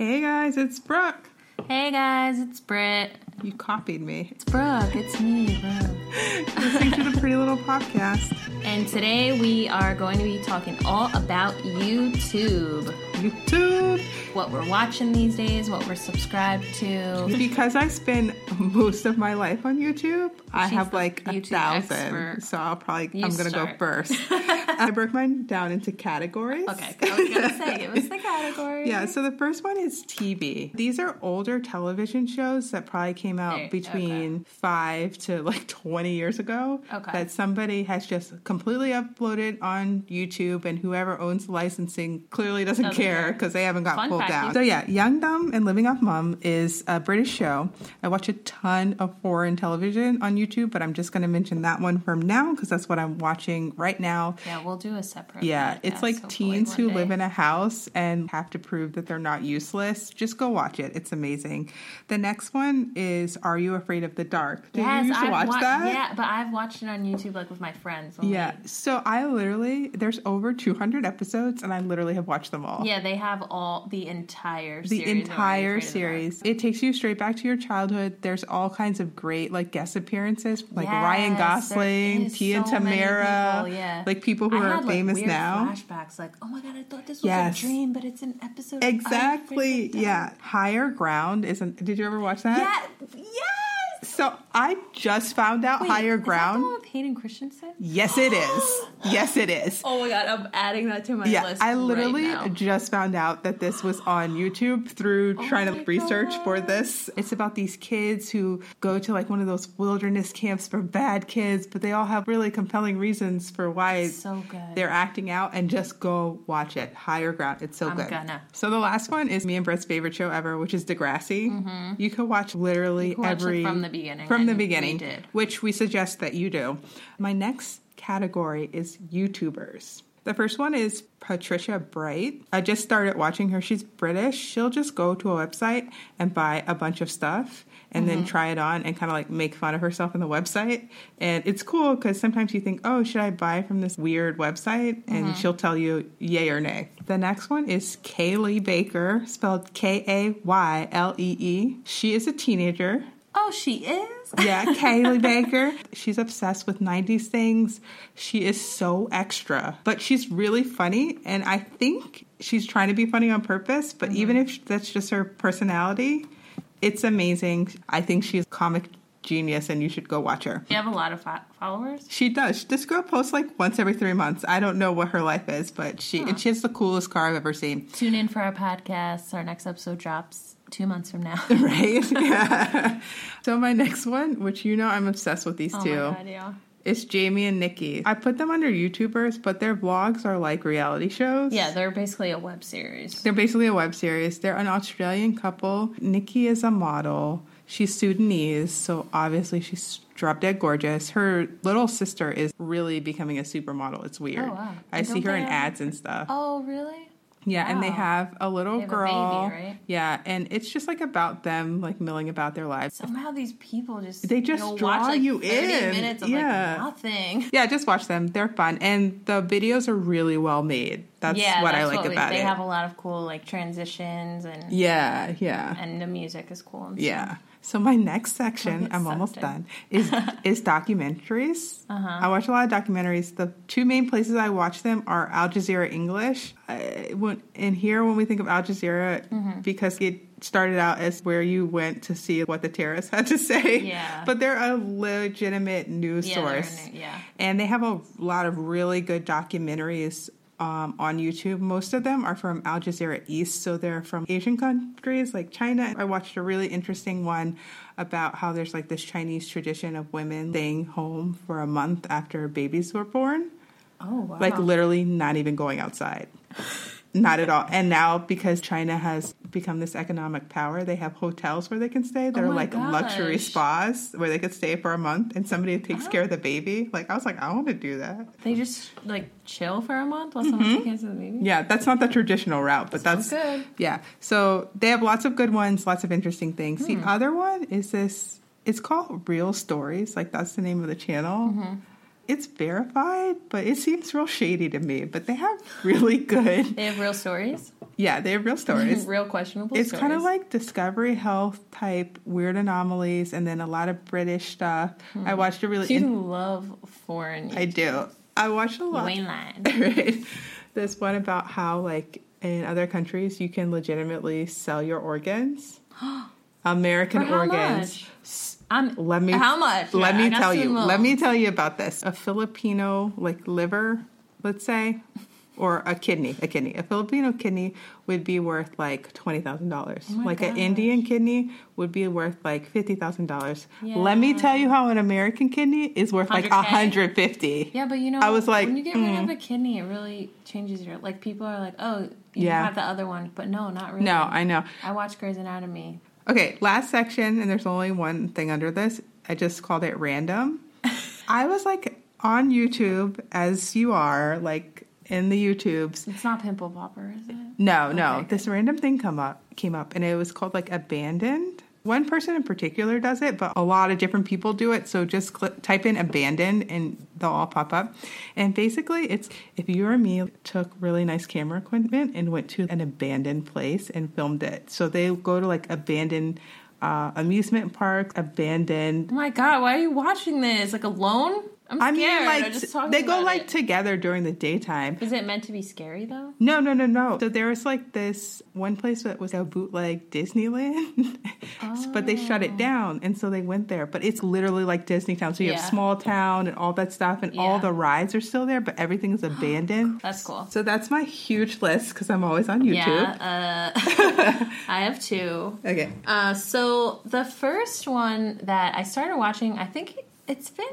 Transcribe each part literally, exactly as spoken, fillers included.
Hey guys, it's Brooke. Hey guys, it's Britt. You copied me. It's Brooke. It's me, Brooke. Listening to the Pretty Little Podcast. And today we are going to be talking all about YouTube. YouTube. What we're watching these days, what we're subscribed to. Because I spend most of my life on YouTube, I She's have like a YouTube thousand. Expert. So I'll probably, you I'm going to go first. I broke mine down into categories. Okay, I was going to say, give us the categories. Yeah, so the first one is T V. These are older television shows that probably came out hey, between okay. five to like twenty years ago. Okay. That somebody has just completely uploaded on YouTube, and whoever owns the licensing clearly doesn't okay. care. Because they haven't got Fun pulled fact. down. So yeah, Young, Dumb, and Living Off Mum is a British show. I watch a ton of foreign television on YouTube, but I'm just going to mention that one from now because that's what I'm watching right now. Yeah, we'll do a separate. Yeah, podcast, it's like teens who day. live in a house and have to prove that they're not useless. Just go watch it; it's amazing. The next one is Are You Afraid of the Dark? Did yes, you used to I've watch wa- that? Yeah, but I've watched it on YouTube like with my friends. Only. Yeah, so I literally there's over two hundred episodes, and I literally have watched them all. Yeah. Yeah, they have all the entire series. The entire series. It takes you straight back to your childhood. There's all kinds of great like guest appearances, like yes, Ryan Gosling, Tia so Tamera, people, yeah. like people who I are had, famous like, weird now. Flashbacks, like oh my god, I thought this was yes. a dream, but it's an episode. Exactly. Yeah, Higher Ground isn't. Did you ever watch that? Yeah. Yeah. So I just found out Wait, Higher Ground. Is that the one with Hayden Christensen? Yes, it is. Yes, it is. Oh my god, I'm adding that to my yeah, list. I literally right now. just found out that this was on YouTube through oh trying to research god. for this. It's about these kids who go to like one of those wilderness camps for bad kids, but they all have really compelling reasons for why so they're acting out. And just go watch it. Higher Ground. It's so I'm good. Gonna. So the last one is me and Brett's favorite show ever, which is Degrassi. Mm-hmm. You can watch literally can watch every. From the beginning. From the beginning, we which we suggest that you do. My next category is YouTubers. The first one is Patricia Bright. I just started watching her. She's British. She'll just go to a website and buy a bunch of stuff and mm-hmm. then try it on and kind of like make fun of herself on the website. And it's cool because sometimes you think, oh, should I buy from this weird website? And mm-hmm. she'll tell you yay or nay. The next one is Kaylee Baker, spelled K A Y L E E. She is a teenager. Oh, she is? Yeah, Kaylee Baker. She's obsessed with nineties things. She is so extra. But she's really funny, and I think she's trying to be funny on purpose, but mm-hmm. even if that's just her personality, it's amazing. I think she's comic genius, and you should go watch her. You have a lot of fo- followers? She does. This girl posts like once every three months. I don't know what her life is, but she, huh. and she has the coolest car I've ever seen. Tune in for our podcast. Our next episode drops two months from now. Right? Yeah. So my next one, which you know I'm obsessed with these oh two. Oh my god, yeah. It's Jamie and Nikki. I put them under YouTubers, but their vlogs are like reality shows. Yeah, they're basically a web series. They're basically a web series. They're an Australian couple. Nikki is a model. She's Sudanese, so obviously she's drop dead gorgeous. Her little sister is really becoming a supermodel. It's weird. Oh, wow. I see her in ads and stuff. Oh, really? Yeah, wow. And they have a little they have girl. A baby, right? Yeah, and it's just like about them, like milling about their lives. Somehow these people just they just you'll draw watch, like, you in. Minutes of yeah, like nothing. Yeah, just watch them. They're fun, and the videos are really well made. That's yeah, what that's I like what about we, they it. They have a lot of cool like transitions and yeah, yeah, and the music is cool. And stuff. Yeah. So my next section, I'm almost in. done, is is documentaries. Uh-huh. I watch a lot of documentaries. The two main places I watch them are Al Jazeera English. I, when, in here, when we think of Al Jazeera, mm-hmm. because it started out as where you went to see what the terrorists had to say. Yeah. But they're a legitimate news yeah, source. New, yeah. And they have a lot of really good documentaries Um, on YouTube. Most of them are from Al Jazeera East, so they're from Asian countries like China. I watched a really interesting one about how there's like this Chinese tradition of women staying home for a month after babies were born. Oh, wow. Like literally not even going outside. Not at all. And now because China has become this economic power, they have hotels where they can stay. They're oh like gosh. luxury spas where they could stay for a month and somebody takes oh. care of the baby. Like, I was like, I want to do that. They just like chill for a month while someone mm-hmm. takes care of the baby? Yeah, that's not the traditional route, but that's, that's good. Yeah. So they have lots of good ones, lots of interesting things. Hmm. The other one is this, it's called Real Stories. Like, that's the name of the channel. Mm-hmm. It's verified, but it seems real shady to me. But they have really good... They have real stories? Yeah, they have real stories. Real questionable it's stories. It's kind of like Discovery Health type weird anomalies and then a lot of British stuff. Mm. I watched a really... You in- love foreign... I do. I watched a lot. Wayne line. Right. This one about how, like, in other countries, you can legitimately sell your organs. American how organs. Much? I'm, let me, how much? Let yeah, me tell you. Little. Let me tell you about this. A Filipino, like, liver, let's say... Or a kidney, a kidney. A Filipino kidney would be worth like twenty thousand dollars. Oh like gosh. An Indian kidney would be worth like fifty thousand dollars. Yeah. Let me tell you how an American kidney is worth one hundred K. Like one hundred fifty thousand dollars. Yeah, but you know, I was like, when you get rid mm. of a kidney, it really changes your... Like people are like, oh, you yeah. have the other one. But no, not really. No, I know. I watch Grey's Anatomy. Okay, last section, and there's only one thing under this. I just called it random. I was like on YouTube, as you are, like... in the YouTubes. It's not Pimple Popper, is it? No, no. Okay, this random thing come up, came up, and it was called, like, Abandoned. One person in particular does it, but a lot of different people do it, so just cl- type in Abandoned, and they'll all pop up. And basically, it's if you or me took really nice camera equipment and went to an abandoned place and filmed it. So they go to, like, abandoned uh, amusement parks, abandoned... Oh, my God, why are you watching this? Like, alone? I'm scared. I mean, like, just they go, like, it. Together during the daytime. Is it meant to be scary, though? No, no, no, no. So there was, like, this one place that was a bootleg Disneyland, oh. but they shut it down, and so they went there. But it's literally, like, Disney Town. So you yeah. have Small Town and all that stuff, and yeah. all the rides are still there, but everything is abandoned. That's cool. So that's my huge list, because I'm always on YouTube. Yeah, uh, I have two. Okay. Uh, so the first one that I started watching, I think it's been...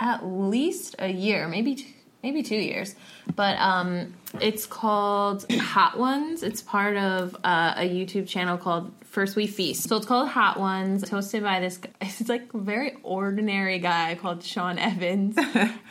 at least a year, maybe two, maybe two years. But um, it's called Hot Ones. It's part of uh, a YouTube channel called First We Feast. So it's called Hot Ones. It's hosted by this, it's like a very ordinary guy called Sean Evans.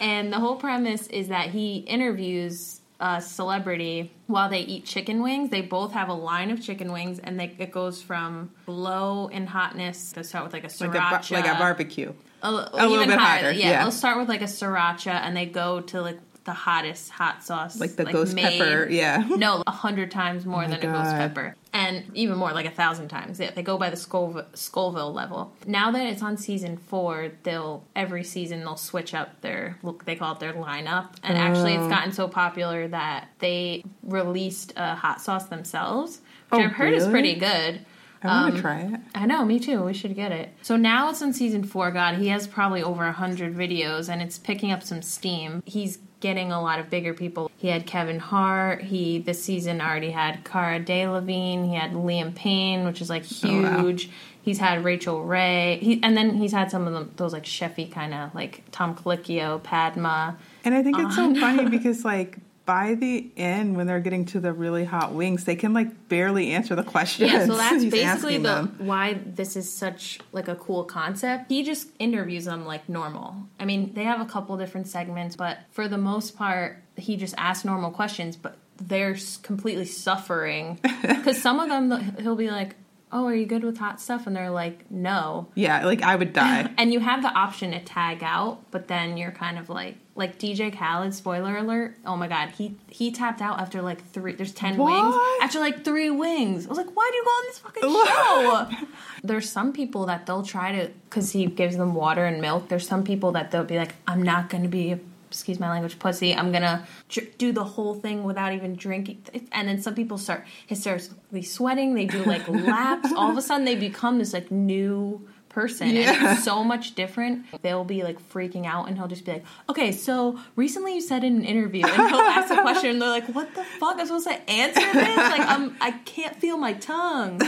And the whole premise is that he interviews a celebrity while they eat chicken wings. They both have a line of chicken wings, and they, it goes from low in hotness. They'll start with like a sriracha. Like a, like a barbecue. A, l- a little bit hotter. Yeah, yeah, they'll start with like a sriracha, and they go to like the hottest hot sauce. Like the like ghost made. Pepper, yeah. No, a hundred times more oh than God. A ghost pepper. And even more, like a thousand times. Yeah, they go by the Scoville, Scoville level. Now that it's on season four, they'll every season they'll switch up their look. They call it their lineup. And oh. actually, it's gotten so popular that they released a hot sauce themselves, which oh, I've heard really? Is pretty good. I want to um, try it. I know, me too. We should get it. So now it's in season four. God, he has probably over one hundred videos, and it's picking up some steam. He's getting a lot of bigger people. He had Kevin Hart. He, this season, already had Cara Delevingne. He had Liam Payne, which is, like, huge. Oh, wow. He's had Rachel Ray. He, and then he's had some of them, those, like, chefy kind of, like, Tom Colicchio, Padma. And I think it's on. so funny because, like... by the end, when they're getting to the really hot wings, they can, like, barely answer the questions. Yeah, so that's basically the, why this is such, like, a cool concept. He just interviews them like normal. I mean, they have a couple different segments, but for the most part, he just asks normal questions, but they're completely suffering. Because some of them, he'll be like, oh, are you good with hot stuff? And they're like, no. Yeah, like, I would die. And you have the option to tag out, but then you're kind of like, like D J Khaled, spoiler alert, oh my God, he he tapped out after like three, there's ten what? Wings. After like three wings. I was like, why do you go on this fucking show? There's some people that they'll try to, because he gives them water and milk, there's some people that they'll be like, I'm not going to be a excuse my language, pussy, I'm gonna dr- do the whole thing without even drinking. And then some people start hysterically sweating. They do, like, laps. All of a sudden, they become this, like, new person. Yeah. And it's so much different. They'll be, like, freaking out, and he'll just be like, okay, so recently you said in an interview, and he'll ask a question, and they're like, what the fuck? I'm supposed to answer this? Like, I'm, I can't feel my tongue.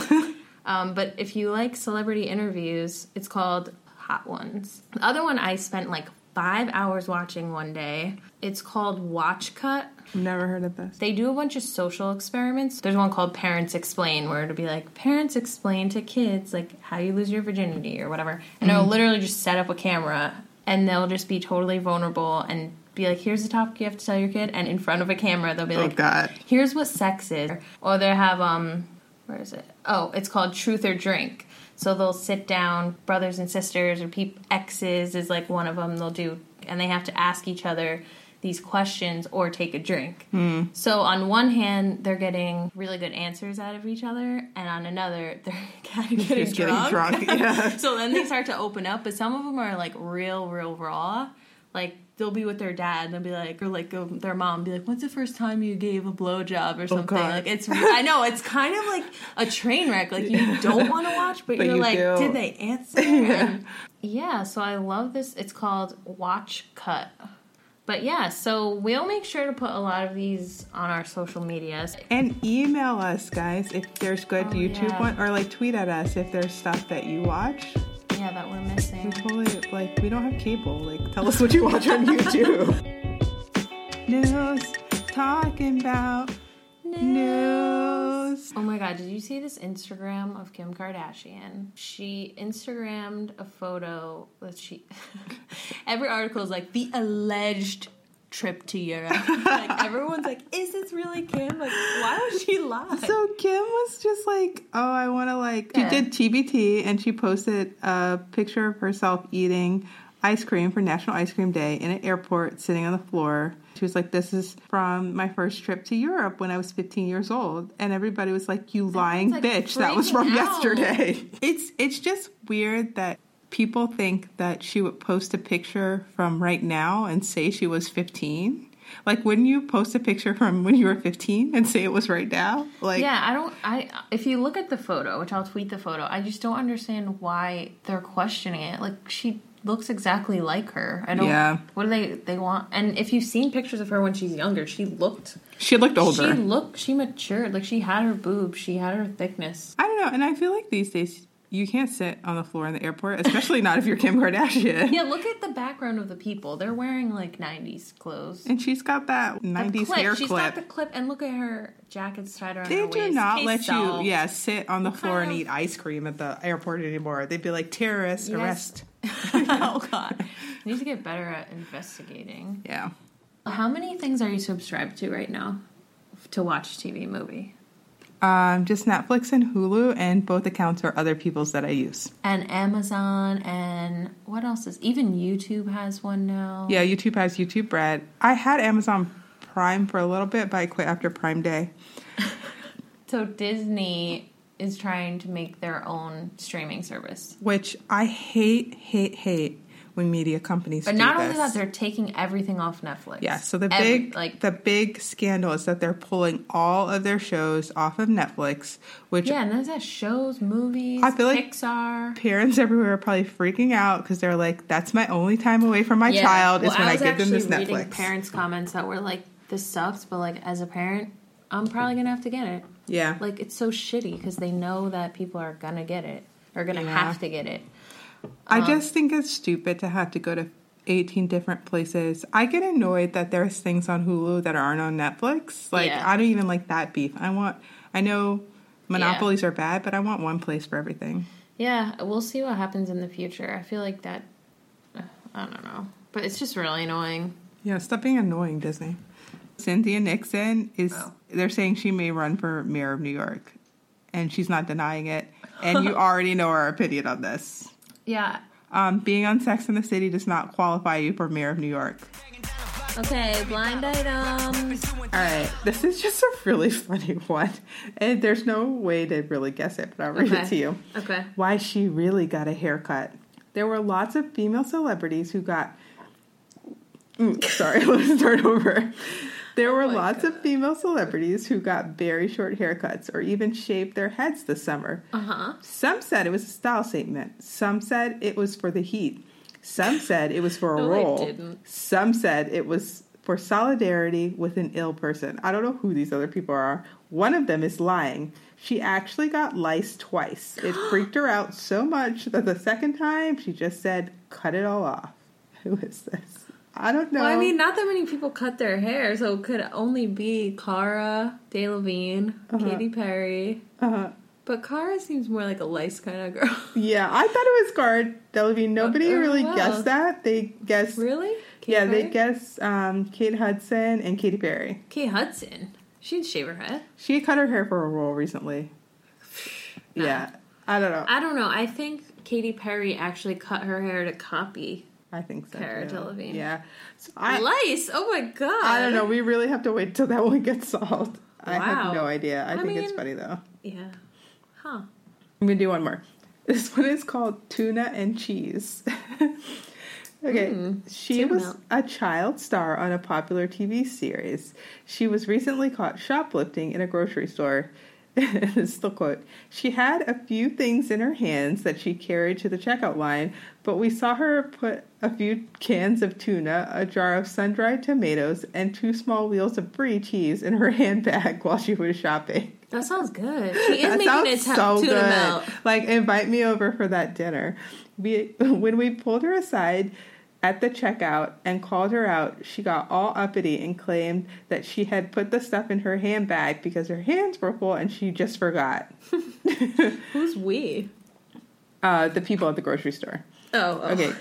Um, but if you like celebrity interviews, it's called Hot Ones. The other one I spent, like, Five hours watching one day. It's called Watch Cut. Never heard of this. They do a bunch of social experiments. There's one called Parents Explain, where it'll be like, parents explain to kids, like, how you lose your virginity or whatever. And mm-hmm. they'll literally just set up a camera, and they'll just be totally vulnerable and be like, here's the topic you have to tell your kid. And in front of a camera, they'll be oh, like, God. Here's what sex is. Or they'll have, um, where is it? Oh, it's called Truth or Drink. So they'll sit down, brothers and sisters, or peep exes is, like, one of them they'll do, and they have to ask each other these questions or take a drink. Mm. So on one hand, they're getting really good answers out of each other, and on another, they're kind of getting Just drunk. Getting drunk yeah. So then they start to open up, but some of them are like real, real raw. Like, they'll be with their dad, and they'll be like, or like go, their mom, be like, "When's the first time you gave a blowjob or something?" Oh, like it's, I know it's kind of like a train wreck. Like you don't want to watch, but, but you're you like, do. Did they answer? yeah. And yeah. So I love this. It's called Watch Cut. But yeah, so we'll make sure to put a lot of these on our social medias. And email us, guys, if there's good oh, YouTube yeah. one, or like tweet at us if there's stuff that you watch. Yeah, that we're missing. We totally, like, we don't have cable. Like, tell us what you watch on YouTube. News. Talking about news. news. Oh my God, did you see this Instagram of Kim Kardashian? She Instagrammed a photo that she... Every article is like, the alleged trip to Europe. Like, everyone's like, is this really Kim? Like, why would she lie? So Kim was just like, oh, I want to like... Yeah. She did T B T, and she posted a picture of herself eating ice cream for National Ice Cream Day in an airport, sitting on the floor. She was like, this is from my first trip to Europe when I was fifteen years old. And everybody was like, you lying like bitch, that was from out. yesterday. It's It's just weird that people think that she would post a picture from right now and say she was fifteen. Like, wouldn't you post a picture from when you were fifteen and say it was right now? Like, yeah, I don't. I if you look at the photo, which I'll tweet the photo, I just don't understand why they're questioning it. Like, she looks exactly like her. I don't. Yeah. What do they they want? And if you've seen pictures of her when she's younger, she looked. She looked older. She looked. She matured. Like, she had her boobs. She had her thickness. I don't know. And I feel like these days, you can't sit on the floor in the airport, especially not if you're Kim Kardashian. Yeah, look at the background of the people. They're wearing, like, nineties clothes. And she's got that nineties clip. hair She's clip. She's got the clip, and look at her jacket's tied around they her waist. They do not Case let solved. you, yeah, sit on the what floor kind of... and eat ice cream at the airport anymore. They'd be like, terrorists, yes. arrest. Oh, God. We need to get better at investigating. Yeah. How many things are you subscribed to right now to watch T V movie? Um, just Netflix and Hulu, and both accounts are other people's that I use. And Amazon, and what else is... Even YouTube has one now. Yeah, YouTube has YouTube Red. I had Amazon Prime for a little bit, but I quit after Prime Day. So Disney is trying to make their own streaming service. Which I hate, hate, hate when media companies but do But not only this. that, they're taking everything off Netflix. Yeah, so the Every, big like the big scandal is that they're pulling all of their shows off of Netflix, which... Yeah, and there's that shows, movies, I feel like Pixar. Parents everywhere are probably freaking out because they're like, that's my only time away from my yeah. child is well, when I, I give them this Netflix. I was reading parents' comments that were like, this sucks, but like as a parent, I'm probably going to have to get it. Yeah. Like, it's so shitty because they know that people are going to get it, or going to yeah. have to get it. I um, just think it's stupid to have to go to eighteen different places. I get annoyed that there's things on Hulu that aren't on Netflix. Like, yeah. I don't even like that beef. I want, I know monopolies yeah. are bad, but I want one place for everything. Yeah, we'll see what happens in the future. I feel like that, I don't know. But it's just really annoying. Yeah, stop being annoying, Disney. Cynthia Nixon is, oh. they're saying she may run for mayor of New York. And she's not denying it. And you already know our opinion on this. Yeah. Um, being on Sex and the City does not qualify you for mayor of New York. Okay, blind items. All right. This is just a really funny one. And there's no way to really guess it, but I'll read okay. it to you. Okay. Why she really got a haircut. There were lots of female celebrities who got... Mm, sorry, let me start over. There were oh lots God. of female celebrities who got very short haircuts or even shaved their heads this summer. Uh-huh. Some said it was a style statement. Some said it was for the heat. Some said it was for a no, role. They didn't. Some said it was for solidarity with an ill person. I don't know who these other people are. One of them is lying. She actually got lice twice. It freaked her out so much that the second time she just said, cut it all off. Who is this? I don't know. Well, I mean, not that many people cut their hair, so it could only be Cara Delevingne, uh-huh. Katy Perry. Uh-huh. But Cara seems more like a lice kind of girl. Yeah, I thought it was Cara Delevingne. Nobody oh, really well. guessed that. They guessed... Really? Katy yeah, Perry? They guessed um, Kate Hudson and Katy Perry. Kate Hudson? She didn't shave her head. She cut her hair for a role recently. nah. Yeah. I don't know. I don't know. I think Katy Perry actually cut her hair to copy I think so. Cara Delevingne. Yeah. So I, lice. Oh my God. I don't know. We really have to wait till that one gets solved. Wow. I have no idea. I, I think mean, it's funny though. Yeah. Huh. I'm going to do one more. This one is called Tuna and Cheese. Okay. Mm, she was milk. a child star on a popular T V series. She was recently caught shoplifting in a grocery store. This is the quote. She had a few things in her hands that she carried to the checkout line, but we saw her put a few cans of tuna, a jar of sun-dried tomatoes, and two small wheels of brie cheese in her handbag while she was shopping. That sounds good. She is that making a t- so tuna good. melt. Like, invite me over for that dinner. We, when we pulled her aside at the checkout and called her out, she got all uppity and claimed that she had put the stuff in her handbag because her hands were full and she just forgot. Who's we? Uh, the people at the grocery store. Oh. oh. Okay.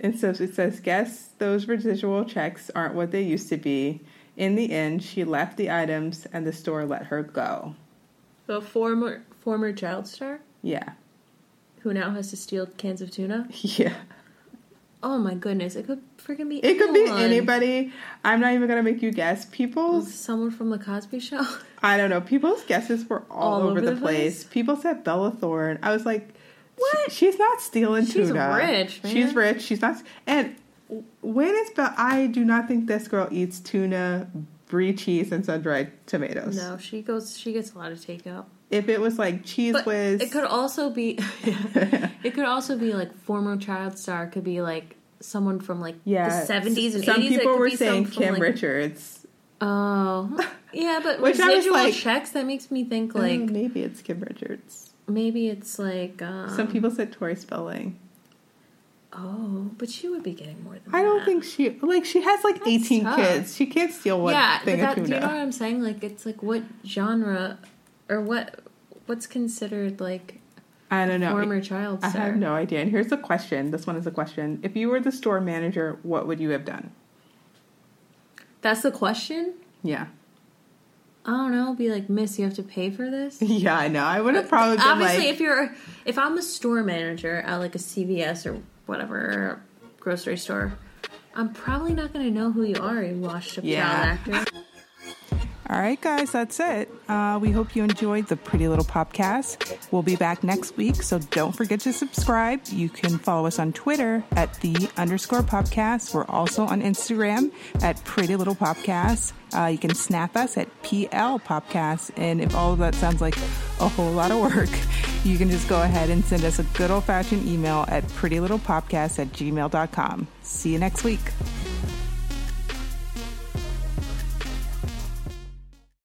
And so it says, guess those residual checks aren't what they used to be. In the end, she left the items and the store let her go. The former, former child star? Yeah. Who now has to steal cans of tuna? Yeah. Oh my goodness, it could freaking be It anyone. could be anybody. I'm not even going to make you guess. People's... Someone from the Cosby Show? I don't know. People's guesses were all, all over, over the, the place. place. People said Bella Thorne. I was like, what? She, she's not stealing she's tuna. She's rich, man. She's rich. She's not... And when it's... Be- I do not think this girl eats tuna, brie cheese, and sun-dried tomatoes. No, she goes... She gets a lot of takeout. If it was like Cheese but Whiz, it could also be. Yeah. It could also be like former child star. Could be like someone from like yeah. the seventies and eighties. Some people were saying Kim like, Richards. Oh, yeah, but which residual I was like, checks. That makes me think like oh, maybe it's Kim Richards. Maybe it's like um, some people said Tori Spelling. Oh, but she would be getting more than I that. I don't think she... Like, she has, like, That's eighteen tough. Kids. She can't steal one yeah, thing of tuna. Do you know what I'm saying? Like, it's like what genre... Or what? What's considered like? I don't know. Former child star. I have no idea. And here's the question. This one is a question. If you were the store manager, what would you have done? That's the question? Yeah. I don't know. Be like, Miss, you have to pay for this. Yeah, I know. I would have probably been obviously like, if you're if I'm a store manager at like a C V S or whatever grocery store, I'm probably not going to know who you are. You washed up yeah. child actor. All right, guys, that's it. Uh, we hope you enjoyed the Pretty Little Popcast. We'll be back next week, so don't forget to subscribe. You can follow us on Twitter at the underscore Popcast. We're also on Instagram at Pretty Little Popcast. Uh, you can snap us at P L Popcast. And if all of that sounds like a whole lot of work, you can just go ahead and send us a good old-fashioned email at prettylittlepopcast at gmail dot com. See you next week.